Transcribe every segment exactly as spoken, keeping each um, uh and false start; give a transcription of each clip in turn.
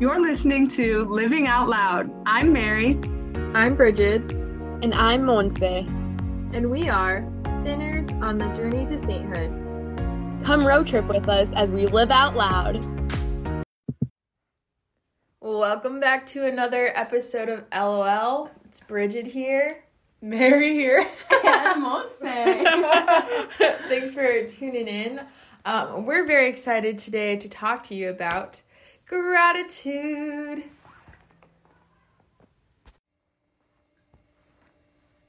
You're listening to Living Out Loud. I'm Mary. I'm Bridget. And I'm Monse. And we are sinners on the journey to sainthood. Come road trip with us as we live out loud. Welcome back to another episode of L O L. It's Bridget here. Mary here. And Monse. Thanks for tuning in. Um, we're very excited today to talk to you about gratitude.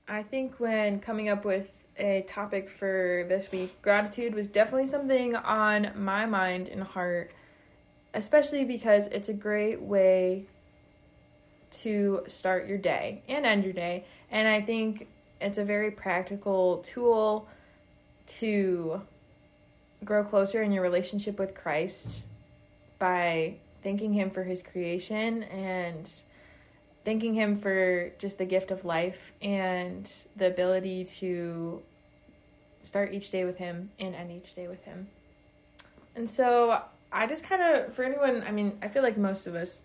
I think when coming up with a topic for this week, gratitude was definitely something on my mind and heart, especially because it's a great way to start your day and end your day. And I think it's a very practical tool to grow closer in your relationship with Christ by thanking him for his creation and thanking him for just the gift of life and the ability to start each day with him and end each day with him. And so I just kind of, for anyone, I mean, I feel like most of us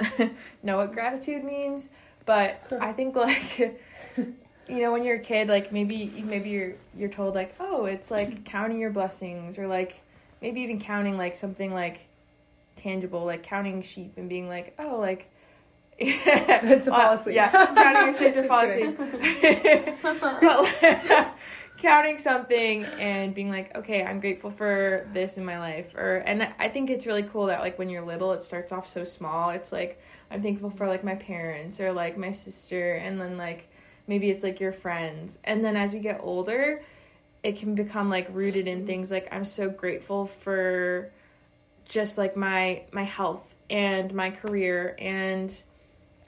know what gratitude means, but I think, like, you know, when you're a kid, like, maybe maybe you're you're told, like, oh, it's like counting your blessings, or like maybe even counting like something like tangible, like counting sheep and being like, oh, like to fall asleep. Yeah, counting your sheep to fall asleep. But like, counting something and being like, okay, I'm grateful for this in my life. Or and I think it's really cool that, like, when you're little, it starts off so small. It's like, I'm thankful for, like, my parents or, like, my sister, and then, like, maybe it's like your friends. And then as we get older, it can become, like, rooted in things like, I'm so grateful for just, like, my my health and my career and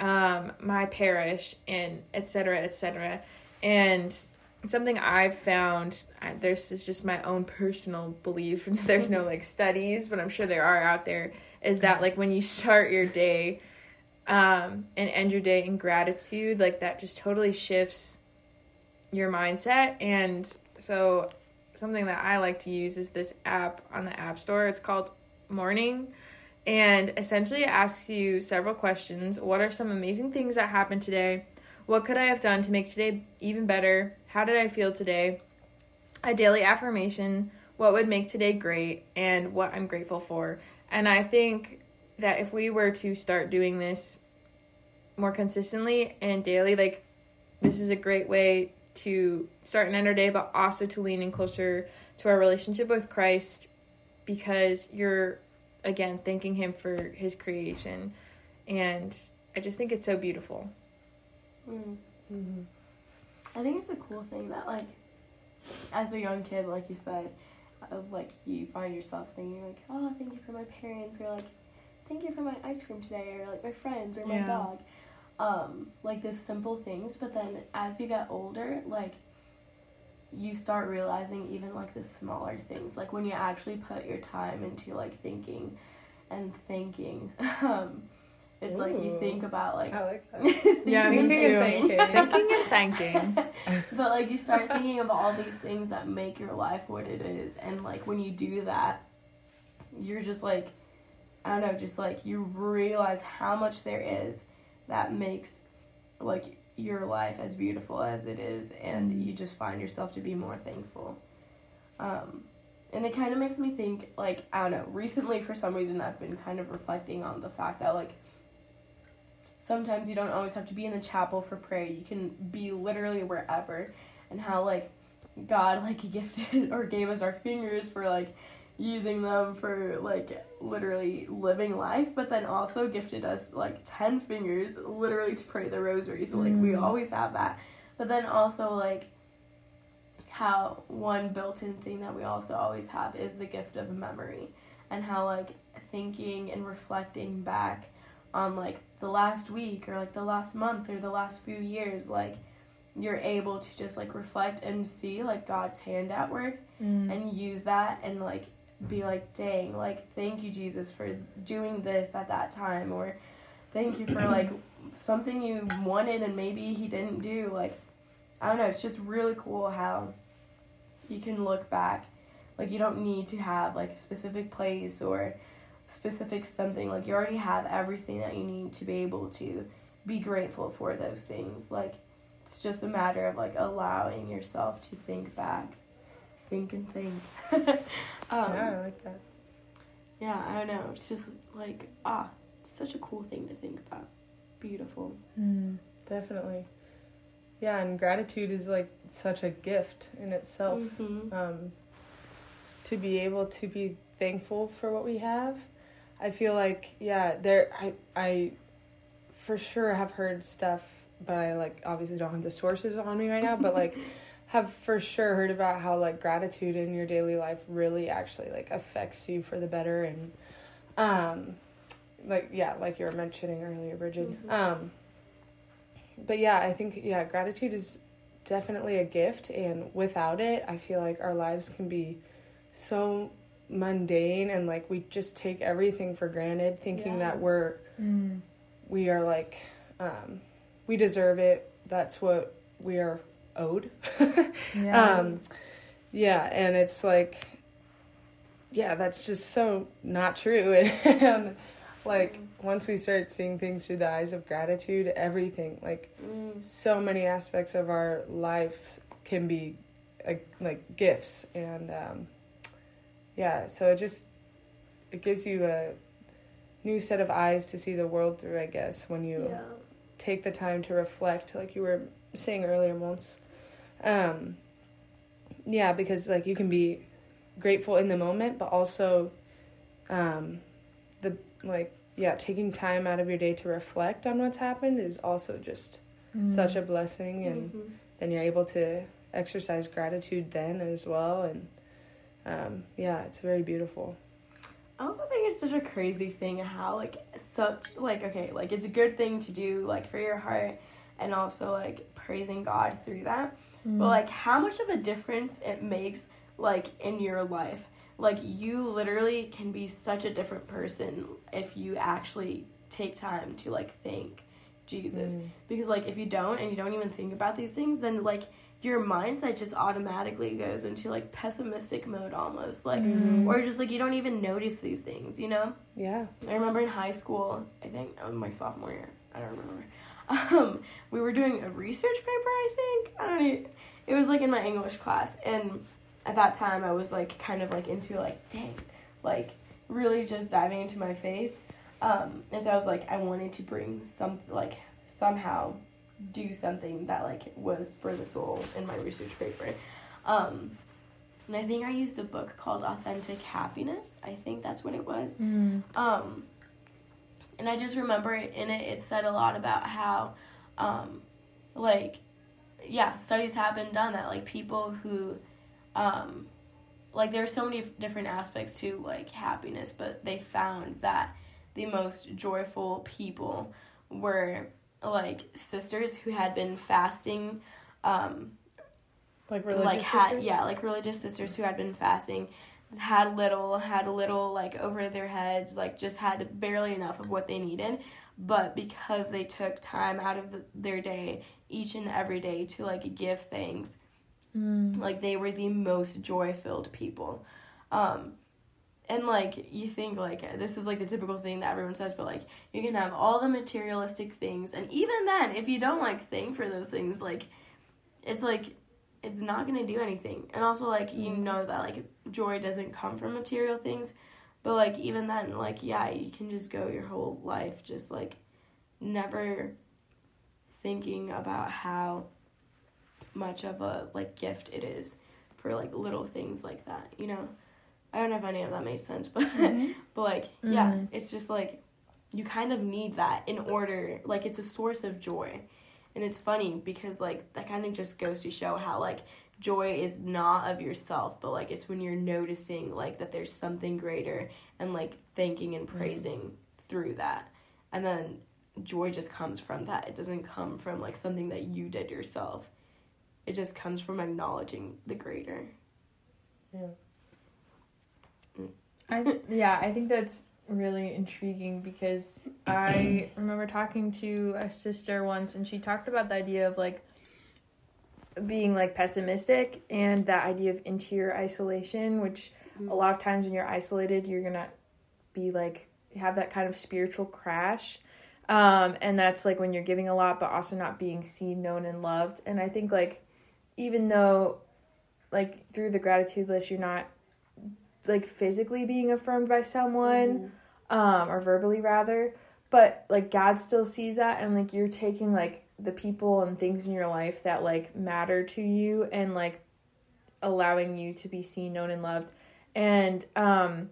um my parish and et cetera, et cetera. And something I've found, I, there's this, just my own personal belief, and there's no, like, studies, but I'm sure there are out there, is that, like, when you start your day um and end your day in gratitude, like, that just totally shifts your mindset. And so something that I like to use is this app on the App Store. It's called Morning. And essentially it asks you several questions. What are some amazing things that happened today? What could I have done to make today even better? How did I feel today? A daily affirmation. What would make today great? And what I'm grateful for. And I think that if we were to start doing this more consistently and daily, like, this is a great way to start and end our day, but also to lean in closer to our relationship with Christ, because you're, again, thanking him for his creation. And I just think it's so beautiful. Mm-hmm. I think it's a cool thing that, like, as a young kid, like you said, like, you find yourself thinking, like, oh, thank you for my parents, or, like, thank you for my ice cream today, or, like, my friends, or my yeah. dog. Um, like, those simple things. But then as you get older, like, you start realizing even, like, the smaller things, like, when you actually put your time into, like, thinking and thinking, um, it's Ooh. Like you think about, like, I like that. thinking, yeah, me too. Thinking. thinking and thanking. But, like, you start thinking of all these things that make your life what it is, and, like, when you do that, you're just, like, I don't know, just, like, you realize how much there is that makes, like, your life as beautiful as it is, and you just find yourself to be more thankful. Um, and it kind of makes me think, like, I don't know, recently for some reason I've been kind of reflecting on the fact that, like, sometimes you don't always have to be in the chapel for prayer. You can be literally wherever, and how, like, God, like, gifted or gave us our fingers for, like, using them for, like, literally living life, but then also gifted us, like, ten fingers literally to pray the rosary, so, like, mm. we always have that. But then also, like, how one built-in thing that we also always have is the gift of memory, and how, like, thinking and reflecting back on, like, the last week, or, like, the last month, or the last few years, like, you're able to just, like, reflect and see, like, God's hand at work, mm. and use that, and, like, be like, dang, like, thank you, Jesus, for doing this at that time, or thank you for, like, something you wanted and maybe he didn't do. Like, I don't know, it's just really cool how you can look back. Like, you don't need to have, like, a specific place or specific something, like you already have everything that you need to be able to be grateful for those things. Like, it's just a matter of like allowing yourself to think back, think and think. um, yeah, I like that. Yeah, I don't know. It's just like, ah, it's such a cool thing to think about. Beautiful. Mm, definitely. Yeah, and gratitude is like such a gift in itself. Mm-hmm. Um, to be able to be thankful for what we have. I feel like, yeah, there, I, I for sure have heard stuff, but I like obviously don't have the sources on me right now, but like have for sure heard about how like gratitude in your daily life really actually like affects you for the better. And um like, yeah, like you were mentioning earlier, Bridget. Mm-hmm. Um but yeah, I think, yeah, gratitude is definitely a gift, and without it, I feel like our lives can be so mundane, and like we just take everything for granted, thinking yeah. that we're mm. we are like um we deserve it, that's what we are owed. yeah. Um yeah and it's like, yeah, that's just so not true. and, and like mm. once we start seeing things through the eyes of gratitude, everything, like mm. so many aspects of our lives can be like, like gifts. And um yeah, so it just, it gives you a new set of eyes to see the world through, I guess, when you yeah. take the time to reflect, like you were saying earlier, Monts. Um, yeah, because, like, you can be grateful in the moment, but also, um, the, like, yeah, taking time out of your day to reflect on what's happened is also just mm. such a blessing, and mm-hmm. then you're able to exercise gratitude then as well, and... Um, yeah, it's very beautiful. I also think it's such a crazy thing how, like, such, like, okay, like, it's a good thing to do, like, for your heart, and also, like, praising God through that, mm. but, like, how much of a difference it makes, like, in your life. Like, you literally can be such a different person if you actually take time to, like, thank Jesus, mm. because, like, if you don't, and you don't even think about these things, then, like, your mindset just automatically goes into, like, pessimistic mode almost, like, mm-hmm. or just, like, you don't even notice these things, you know? Yeah. I remember in high school, I think, oh, my sophomore year, I don't remember, um, we were doing a research paper, I think, I don't know, it was, like, in my English class, and at that time, I was, like, kind of, like, into, like, dang, like, really just diving into my faith, um, and so I was, like, I wanted to bring some, like, somehow... do something that, like, was for the soul in my research paper. Um, and I think I used a book called Authentic Happiness. I think that's what it was. Mm. Um, and I just remember in it, it said a lot about how, um, like, yeah, studies have been done that, like, people who, um, like, there are so many different aspects to, like, happiness, but they found that the most joyful people were... like sisters who had been fasting, um, like religious like had, sisters? Yeah, like religious sisters who had been fasting, had little, had a little like over their heads, like just had barely enough of what they needed, but because they took time out of the, their day each and every day to like give thanks, mm. like they were the most joy-filled people. Um, And, like, you think, like, this is, like, the typical thing that everyone says, but, like, you can have all the materialistic things, and even then, if you don't, like, thank for those things, like, it's, like, it's not going to do anything. And also, like, you know that, like, joy doesn't come from material things, but, like, even then, like, yeah, you can just go your whole life just, like, never thinking about how much of a, like, gift it is for, like, little things like that, you know? I don't know if any of that made sense, but, mm-hmm. but like, mm-hmm. yeah, it's just, like, you kind of need that in order, like, it's a source of joy, and it's funny, because, like, that kind of just goes to show how, like, joy is not of yourself, but, like, it's when you're noticing, like, that there's something greater, and, like, thanking and praising mm-hmm. through that, and then joy just comes from that. It doesn't come from, like, something that you did yourself. It just comes from acknowledging the greater. Yeah. I, yeah, I think that's really intriguing because I remember talking to a sister once, and she talked about the idea of, like, being, like, pessimistic and that idea of interior isolation, which a lot of times when you're isolated, you're going to be like, have that kind of spiritual crash. Um, and that's like when you're giving a lot, but also not being seen, known, and loved. And I think like, even though like through the gratitude list, you're not like physically being affirmed by someone, mm-hmm. um, or verbally rather, but like God still sees that. And like, you're taking like the people and things in your life that like matter to you and like allowing you to be seen, known, and loved. And, um,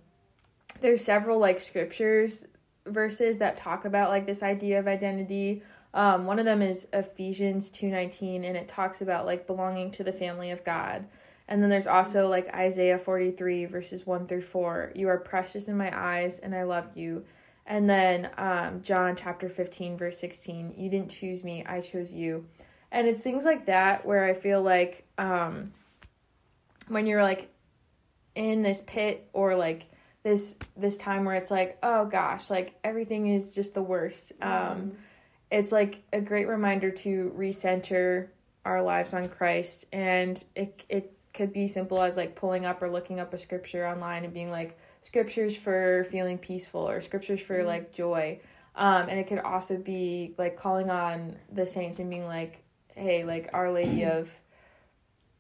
there's several like scriptures verses that talk about like this idea of identity. Um, one of them is Ephesians two nineteen, and it talks about like belonging to the family of God. And then there's also like Isaiah forty-three verses one through four. You are precious in my eyes and I love you. And then um, John chapter fifteen verse sixteen. You didn't choose me, I chose you. And it's things like that where I feel like um, when you're like in this pit or like this this time where it's like, oh gosh, like everything is just the worst. Um, it's like a great reminder to recenter our lives on Christ. And it it could be simple as like pulling up or looking up a scripture online and being like, scriptures for feeling peaceful or scriptures for mm-hmm. like joy. Um, and it could also be like calling on the saints and being like, hey, like Our Lady of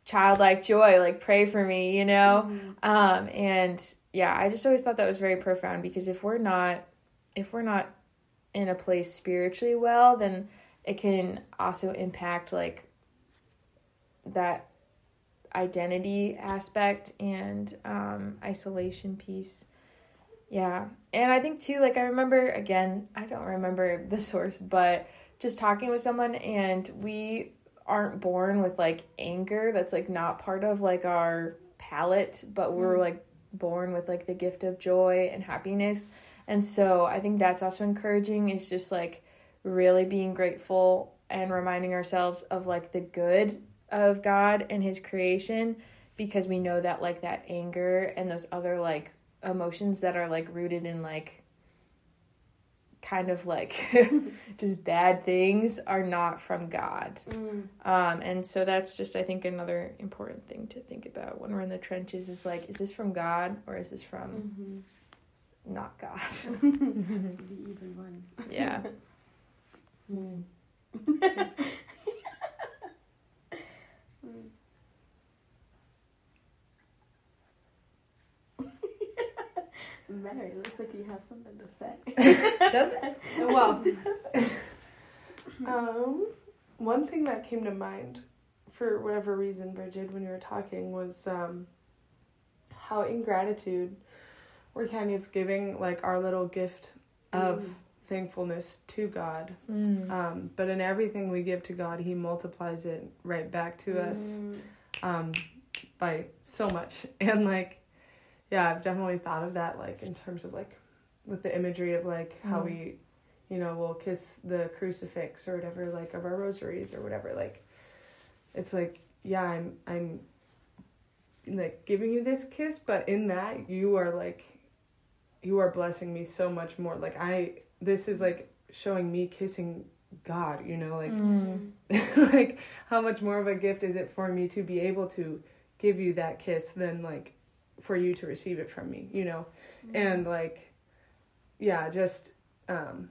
Childlike Joy, like pray for me, you know? Mm-hmm. Um, and yeah, I just always thought that was very profound, because if we're not, if we're not in a place spiritually well, then it can also impact like that identity aspect and um, isolation piece. Yeah. And I think too, like I remember, again, I don't remember the source, but just talking with someone, and we aren't born with like anger. That's like not part of like our palette, but we're mm-hmm. like born with like the gift of joy and happiness. And so I think that's also encouraging, is just like really being grateful and reminding ourselves of like the good of God and his creation, because we know that like that anger and those other like emotions that are like rooted in like kind of like just bad things are not from God. Mm. Um, and so that's just, I think, another important thing to think about when we're in the trenches is like, is this from God or is this from mm-hmm. not God? The evil one. Yeah. Mm. Mary, it looks like you have something to say. Does it? Well, Does it? Um, one thing that came to mind, for whatever reason, Bridget, when you were talking, was um, how in gratitude we're kind of giving like our little gift mm. of thankfulness to God. Mm. Um, but in everything we give to God, He multiplies it right back to mm. us um, by so much. And like, yeah, I've definitely thought of that, like, in terms of, like, with the imagery of, like, how mm. we, you know, will kiss the crucifix or whatever, like, of our rosaries or whatever, like, it's like, yeah, I'm, I'm, like, giving you this kiss, but in that, you are, like, you are blessing me so much more, like, I, this is, like, showing me kissing God, you know, like, mm. like, how much more of a gift is it for me to be able to give you that kiss than, like, for you to receive it from me, you know? Mm-hmm. And like, yeah, just, um,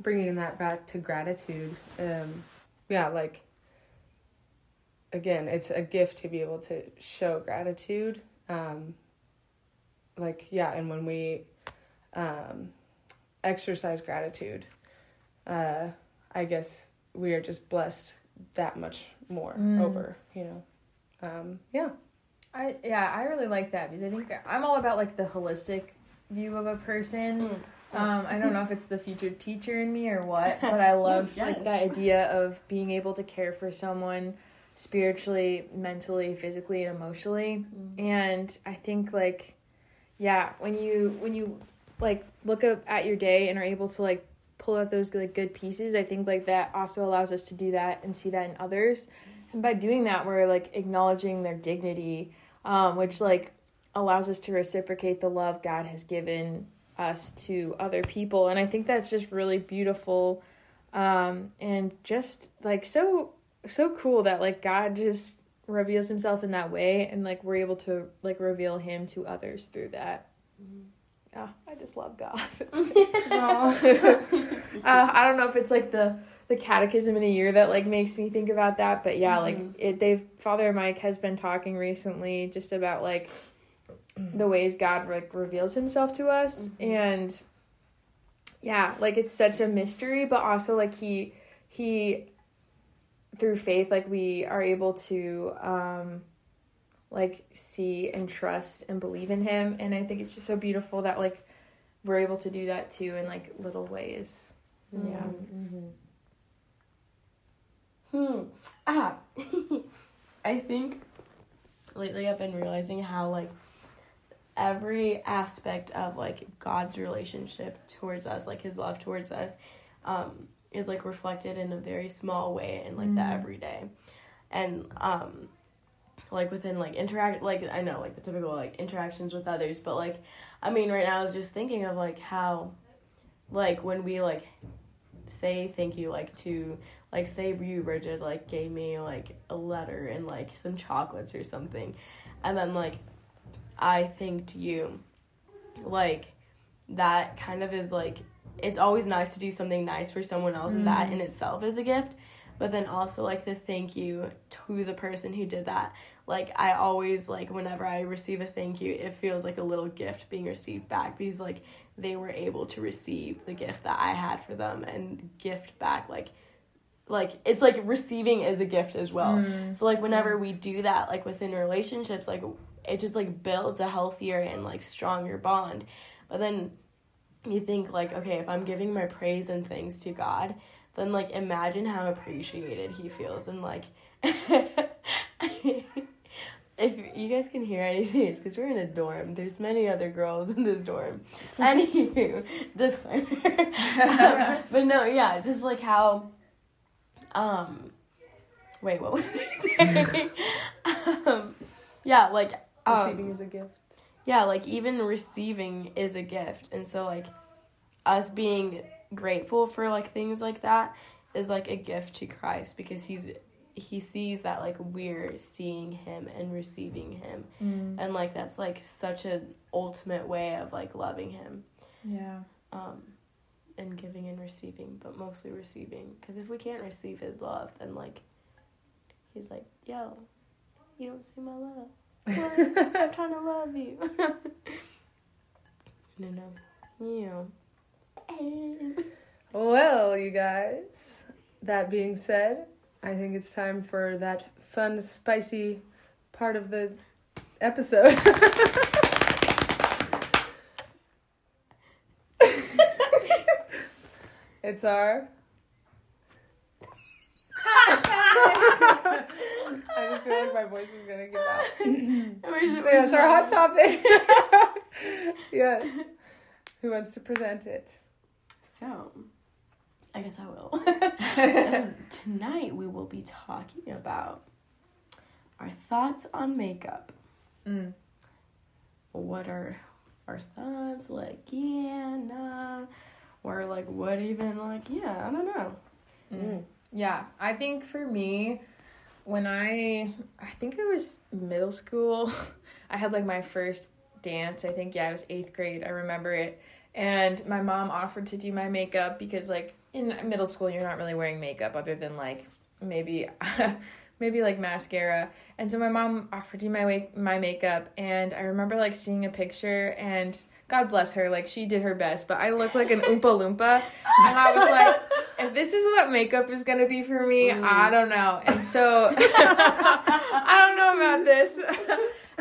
bringing that back to gratitude. Um, yeah, like, again, it's a gift to be able to show gratitude. Um, like, yeah. And when we, um, exercise gratitude, uh, I guess we are just blessed that much more mm. over, you know? Um, yeah. I yeah, I really like that, because I think I'm all about like the holistic view of a person. Mm. Um, I don't know if it's the future teacher in me or what, but I love yes. like that idea of being able to care for someone spiritually, mentally, physically, and emotionally. Mm. And I think like, yeah, when you when you like look up at your day and are able to like pull out those like good pieces, I think like that also allows us to do that and see that in others. And by doing that, we're, like, acknowledging their dignity, um, which, like, allows us to reciprocate the love God has given us to other people. And I think that's just really beautiful, um, and just, like, so so cool that, like, God just reveals himself in that way, and, like, we're able to, like, reveal him to others through that. Oh, I just love God. oh. uh, I don't know if it's like the, the catechism in a year that like makes me think about that, but yeah, like it, they've Father Mike has been talking recently just about like the ways God like reveals himself to us, mm-hmm. and yeah, like it's such a mystery, but also like he he through faith like we are able to um like see and trust and believe in him, and I think it's just so beautiful that like we're able to do that too in like little ways. Mm-hmm. Yeah. Mm-hmm. Hmm. Ah. I think lately I've been realizing how like every aspect of like God's relationship towards us, like his love towards us, um, is like reflected in a very small way in like mm. the everyday, and um. like within like interact like I know like the typical like interactions with others, but like I mean right now I was just thinking of like how like when we like say thank you like to like say you Bridget like gave me like a letter and like some chocolates or something, and then like I thanked you, like that kind of is like it's always nice to do something nice for someone else, mm. and that in itself is a gift. But then also, like, the thank you to the person who did that. Like, I always, like, whenever I receive a thank you, it feels like a little gift being received back. Because, like, they were able to receive the gift that I had for them and gift back. Like, like it's, like, receiving is a gift as well. Mm. So, like, whenever we do that, like, within relationships, like, it just, like, builds a healthier and, like, stronger bond. But then you think, like, okay, if I'm giving my praise and thanks to God, then, like, imagine how appreciated he feels. And, like, if you guys can hear anything, it's because we're in a dorm. There's many other girls in this dorm. Anywho, disclaimer. um, but, no, yeah, just, like, how, um, wait, what was I saying? um, yeah, like, um, receiving is a gift. Yeah, like, even receiving is a gift. And so, like, us being grateful for like things like that is like a gift to Christ, because he's he sees that like we're seeing him and receiving him, mm. and like that's like such an ultimate way of like loving him, yeah um and giving and receiving, but mostly receiving, because if we can't receive his love, then like he's like, yo, you don't see my love, well, I'm trying to love you. no no you know Well, you guys, that being said, I think it's time for that fun, spicy part of the episode. It's our... I just feel like my voice is going to give out. Yeah, it's our hot topic. Yes. Who wants to present it? So, I guess I will. Tonight we will be talking about our thoughts on makeup. Mm. What are our thoughts? Like, yeah, nah. Or like, what even? Like, yeah, I don't know. Mm. Yeah, I think for me, when I, I think it was middle school, I had like my first dance. I think, yeah, it was eighth grade. I remember it. And my mom offered to do my makeup because, like, in middle school, you're not really wearing makeup other than, like, maybe, maybe like, mascara. And so my mom offered to do my, way- my makeup. And I remember, like, seeing a picture. And God bless her. Like, she did her best. But I looked like an Oompa Loompa. And I was like, if this is what makeup is going to be for me, mm. I don't know. And so I don't know about this.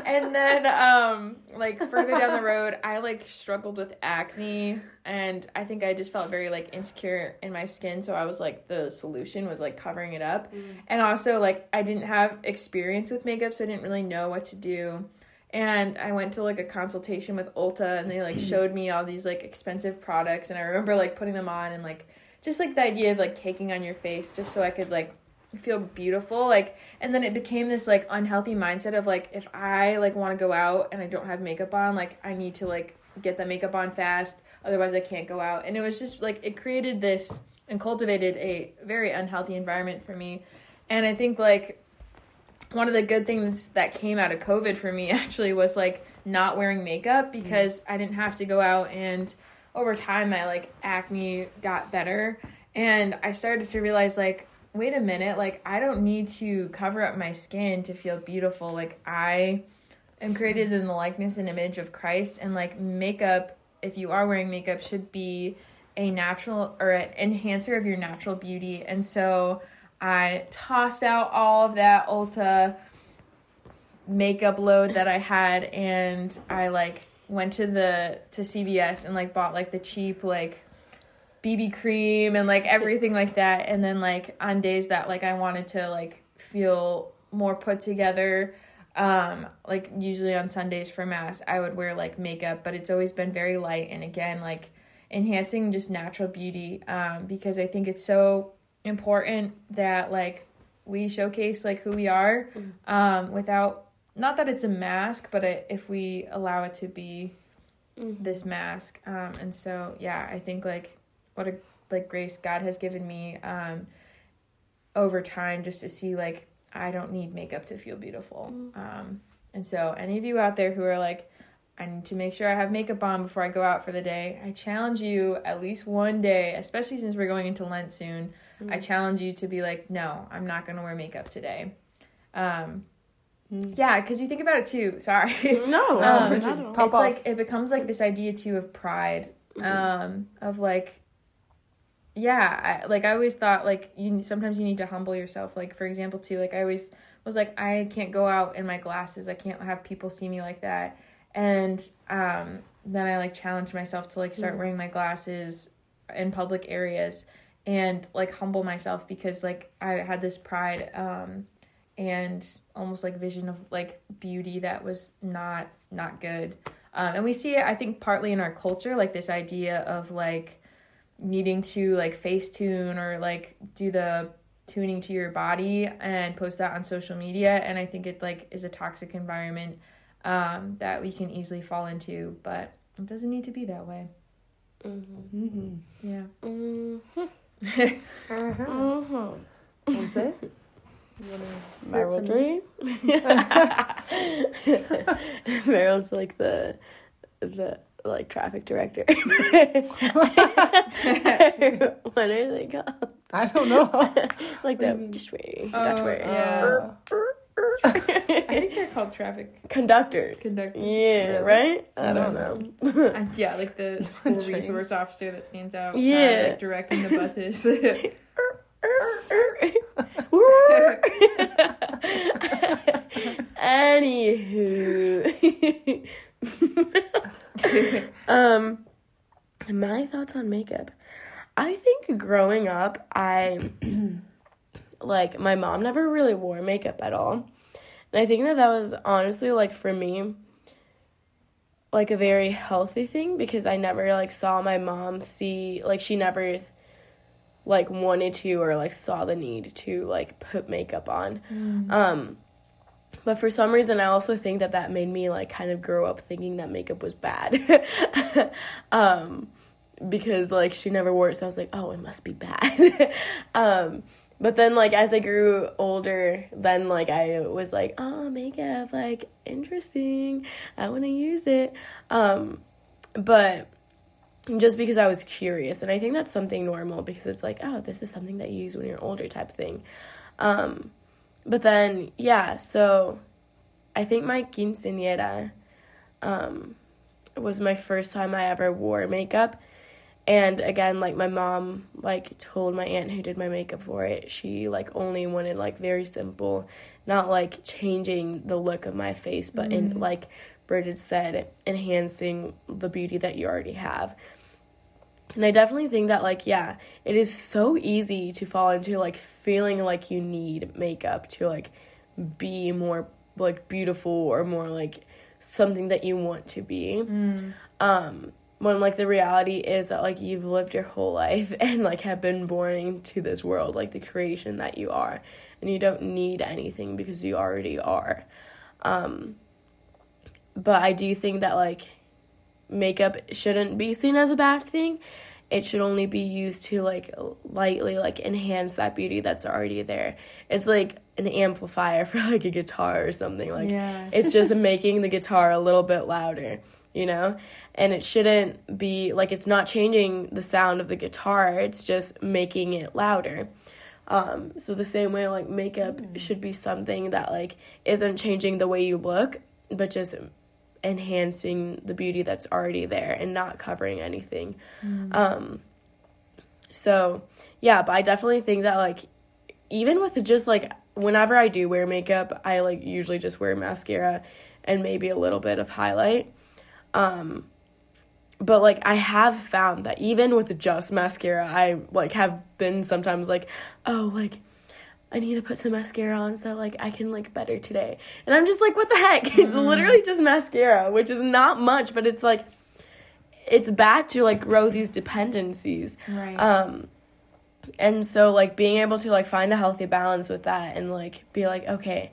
And then, um, like, further down the road, I, like, struggled with acne, and I think I just felt very, like, insecure in my skin, so I was, like, the solution was, like, covering it up. Mm. And also, like, I didn't have experience with makeup, so I didn't really know what to do. And I went to, like, a consultation with Ulta, and they, like, showed me all these, like, expensive products, and I remember, like, putting them on and, like, just, like, the idea of, like, caking on your face just so I could, like, feel beautiful, like, and then it became this like unhealthy mindset of like, if I like want to go out and I don't have makeup on, like I need to like get the makeup on fast, otherwise I can't go out. And it was just like it created this and cultivated a very unhealthy environment for me. And I think like one of the good things that came out of COVID for me actually was like not wearing makeup, because mm-hmm. I didn't have to go out, and over time my like acne got better, and I started to realize like, wait a minute, like I don't need to cover up my skin to feel beautiful. Like I am created in the likeness and image of Christ, and like makeup, if you are wearing makeup, should be a natural or an enhancer of your natural beauty. And so I tossed out all of that Ulta makeup load that I had, and I like went to the to C V S and like bought like the cheap like B B cream and like everything like that. And then like on days that like I wanted to like feel more put together, um like usually on Sundays for Mass I would wear like makeup, but it's always been very light, and again like enhancing just natural beauty, um because I think it's so important that like we showcase like who we are, um without, not that it's a mask, but it, if we allow it to be mm-hmm. this mask, um and so yeah, I think like what a like grace God has given me um over time, just to see like I don't need makeup to feel beautiful. Mm-hmm. um and so any of you out there who are like, I need to make sure I have makeup on before I go out for the day, I challenge you at least one day, especially since we're going into Lent soon, mm-hmm. I challenge you to be like, no, I'm not going to wear makeup today. Um, mm-hmm. Yeah, because you think about it too. Sorry. No. um, it's off. Like it becomes like this idea too of pride, um, mm-hmm. of like, yeah, I, like I always thought like you sometimes you need to humble yourself. Like for example too, like I always was like, I can't go out in my glasses. I can't have people see me like that. And um, then I, like, challenged myself to, like, start mm-hmm. wearing my glasses in public areas and, like, humble myself, because, like, I had this pride um, and almost, like, vision of, like, beauty that was not not good. Um, and we see it, I think, partly in our culture, like, this idea of, like, needing to, like, face tune or, like, do the tuning to your body and post that on social media. And I think it, like, is a toxic environment Um, that we can easily fall into, but it doesn't need to be that way. Mm-hmm. Mm-hmm. Yeah. Mm-hmm. uh-huh. Uh-huh. That's it? Meryl dream? Meryl's like the, the like traffic director. What are they called? I don't know. Like that, just wait, Dutch word. Yeah. I think they're called traffic conductor. Conductor. Yeah, really? Right? I don't no. know. I, yeah, like the school resource officer that stands out. Yeah. Like, directing the buses. Anywho. um, my thoughts on makeup. I think growing up, I... like, my mom never really wore makeup at all. And I think that that was honestly, like, for me, like, a very healthy thing, because I never, like, saw my mom see, like, she never, like, wanted to or, like, saw the need to, like, put makeup on. Mm. Um, but for some reason, I also think that that made me, like, kind of grow up thinking that makeup was bad. um, because, like, she never wore it, so I was like, oh, it must be bad. um But then, like, as I grew older, then, like, I was like, oh, makeup, like, interesting. I want to use it. Um, but just because I was curious. And I think that's something normal, because it's like, oh, this is something that you use when you're older type thing. Um, but then, yeah, so I think my quinceañera um, was my first time I ever wore makeup. And again, like, my mom, like, told my aunt who did my makeup for it, she, like, only wanted, like, very simple, not, like, changing the look of my face, but, mm-hmm. in, like Bridget said, enhancing the beauty that you already have. And I definitely think that, like, yeah, it is so easy to fall into, like, feeling like you need makeup to, like, be more, like, beautiful or more, like, something that you want to be. Mm. Um... when, like, the reality is that, like, you've lived your whole life and, like, have been born into this world, like, the creation that you are. And you don't need anything because you already are. Um, but I do think that, like, makeup shouldn't be seen as a bad thing. It should only be used to, like, lightly, like, enhance that beauty that's already there. It's, like, an amplifier for like a guitar or something. Like yeah. It's just making the guitar a little bit louder, you know? And it shouldn't be like, it's not changing the sound of the guitar. It's just making it louder. Um, so the same way, like, makeup mm. should be something that, like, isn't changing the way you look, but just enhancing the beauty that's already there and not covering anything. Mm. Um, so, yeah, but I definitely think that, like, even with just, like, whenever I do wear makeup, I, like, usually just wear mascara and maybe a little bit of highlight. Um, but, like, I have found that even with just mascara, I, like, have been sometimes, like, oh, like, I need to put some mascara on so, like, I can look better today. And I'm just like, what the heck? Mm-hmm. It's literally just mascara, which is not much, but it's, like, it's bad to, like, grow these dependencies. Right. Um, and so, like, being able to, like, find a healthy balance with that and, like, be like, okay,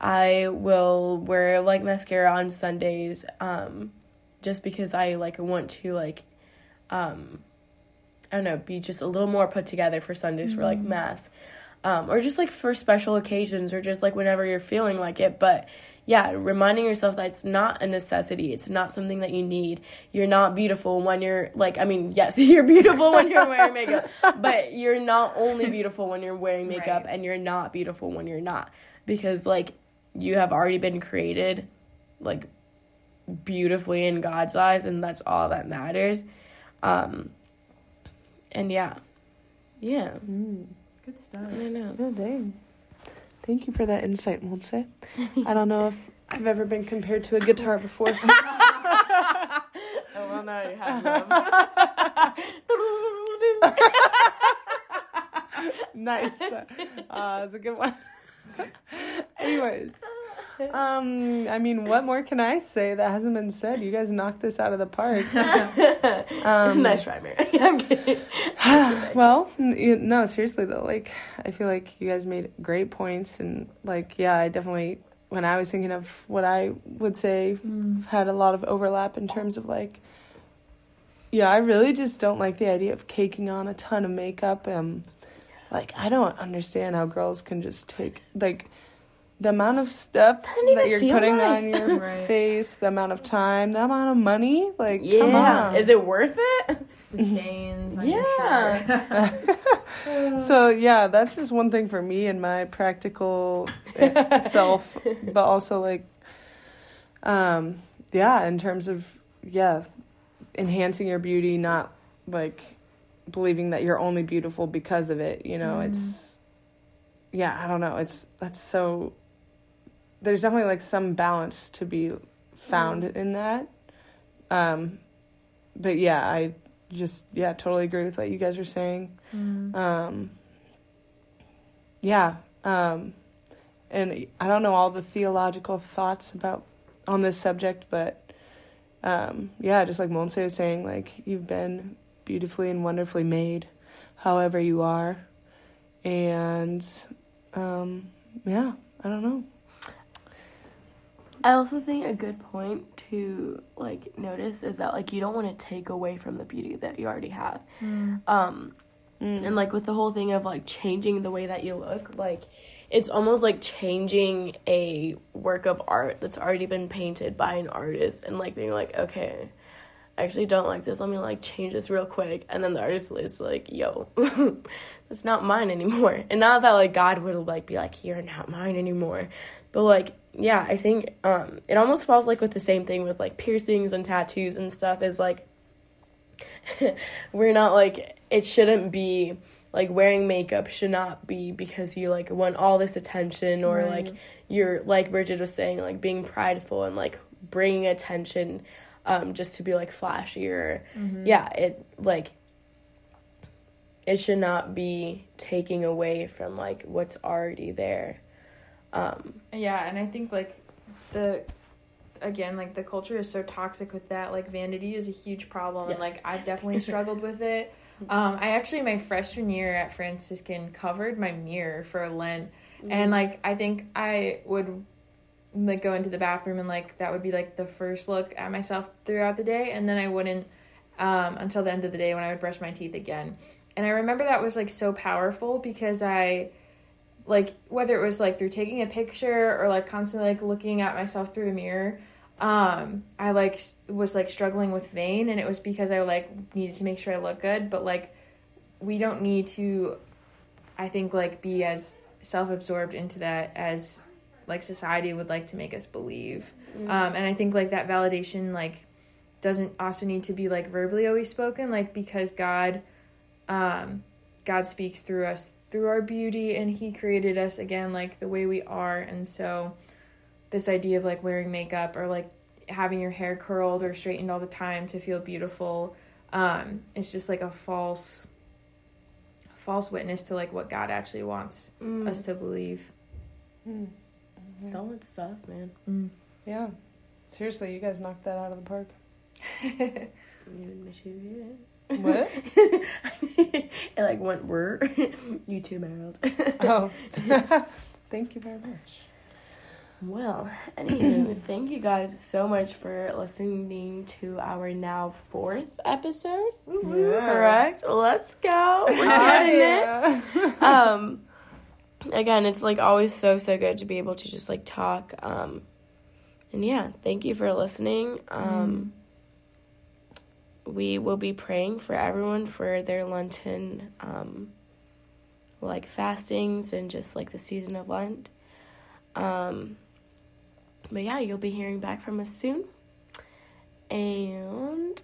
I will wear, like, mascara on Sundays, um, just because I, like, want to, like, um, I don't know, be just a little more put together for Sundays mm-hmm. for, like, mass. Um, or just, like, for special occasions or just, like, whenever you're feeling like it. But, yeah, reminding yourself that it's not a necessity. It's not something that you need. You're not beautiful when you're, like, I mean, yes, you're beautiful when you're wearing makeup. But you're not only beautiful when you're wearing makeup right. and you're not beautiful when you're not. Because, like, you have already been created, like, beautifully in God's eyes, and that's all that matters. Um and yeah yeah mm, good stuff. I know. Oh, dang, thank you for that insight, Monse. I don't know if I've ever been compared to a guitar before. Oh, well, now you have them. Nice. Uh that's a good one. Anyways, Um, I mean, what more can I say that hasn't been said? You guys knocked this out of the park. um, nice try, Mary. I'm kidding. Well, n- no, seriously, though, like, I feel like you guys made great points. And, like, yeah, I definitely, when I was thinking of what I would say, mm. had a lot of overlap in terms of, like, yeah, I really just don't like the idea of caking on a ton of makeup. Um, like, I don't understand how girls can just take, like, the amount of stuff that you're putting nice. on your right. face, the amount of time, the amount of money, like, yeah. come on. Is it worth it? The stains on yeah. your shirt. So, yeah, that's just one thing for me and my practical self, but also, like, um, yeah, in terms of, yeah, enhancing your beauty, not, like, believing that you're only beautiful because of it, you know, mm. it's, yeah, I don't know, it's, that's so... There's definitely, like, some balance to be found mm. in that. Um, but, yeah, I just, yeah, totally agree with what you guys are saying. Mm. Um, yeah. Um, and I don't know all the theological thoughts about on this subject, but, um, yeah, just like Monse was saying, like, you've been beautifully and wonderfully made, however you are. And, um, yeah, I don't know. I also think a good point to, like, notice is that, like, you don't want to take away from the beauty that you already have. Mm. Um, mm. And, like, with the whole thing of, like, changing the way that you look, like, it's almost like changing a work of art that's already been painted by an artist and, like, being like, okay, I actually don't like this. Let me, like, change this real quick. And then the artist is like, yo, that's not mine anymore. And not that, like, God would, like, be like, you're not mine anymore. But, like, yeah, I think um, it almost falls, like, with the same thing with, like, piercings and tattoos and stuff is, like, we're not, like, it shouldn't be, like, wearing makeup should not be because you, like, want all this attention or, right. like, you're, like Bridget was saying, like, being prideful and, like, bringing attention Um, just to be, like, flashier. Mm-hmm. Yeah, it, like, it should not be taking away from, like, what's already there. Um, yeah, and I think, like, the, again, like, the culture is so toxic with that. Like, vanity is a huge problem, yes. and, like, I've definitely struggled with it. Um, I actually, my freshman year at Franciscan, covered my mirror for Lent, mm-hmm. and, like, I think I would... like go into the bathroom and like that would be like the first look at myself throughout the day, and then I wouldn't um until the end of the day when I would brush my teeth again. And I remember that was like so powerful because I like, whether it was, like, through taking a picture or, like, constantly, like, looking at myself through the mirror, um, I, like, was, like, struggling with vain, and it was because I, like, needed to make sure I look good, but, like, we don't need to, I think, like, be as self-absorbed into that as, like, society would like to make us believe. Mm-hmm. Um, and I think, like, that validation, like, doesn't also need to be, like, verbally always spoken, like, because God, um, God speaks through us, through our beauty, and he created us, again, like, the way we are, and so this idea of, like, wearing makeup or, like, having your hair curled or straightened all the time to feel beautiful, um, it's just, like, a false, false witness to, like, what God actually wants mm. us to believe. Mm. Mm-hmm. Solid stuff, man. Mm. Yeah. Seriously, you guys knocked that out of the park. What? It, like, went word. You too, Marilyn. Oh. Thank you very much. Well, anywho, thank you guys so much for listening to our now fourth episode. Yeah. Correct? Let's go. We're getting it. Um, again, it's, like, always so, so good to be able to just, like, talk. Um, and, yeah, thank you for listening. Um, mm. We will be praying for everyone for their Lenten, um, like, fastings and just, like, the season of Lent. Um, but, yeah, you'll be hearing back from us soon. And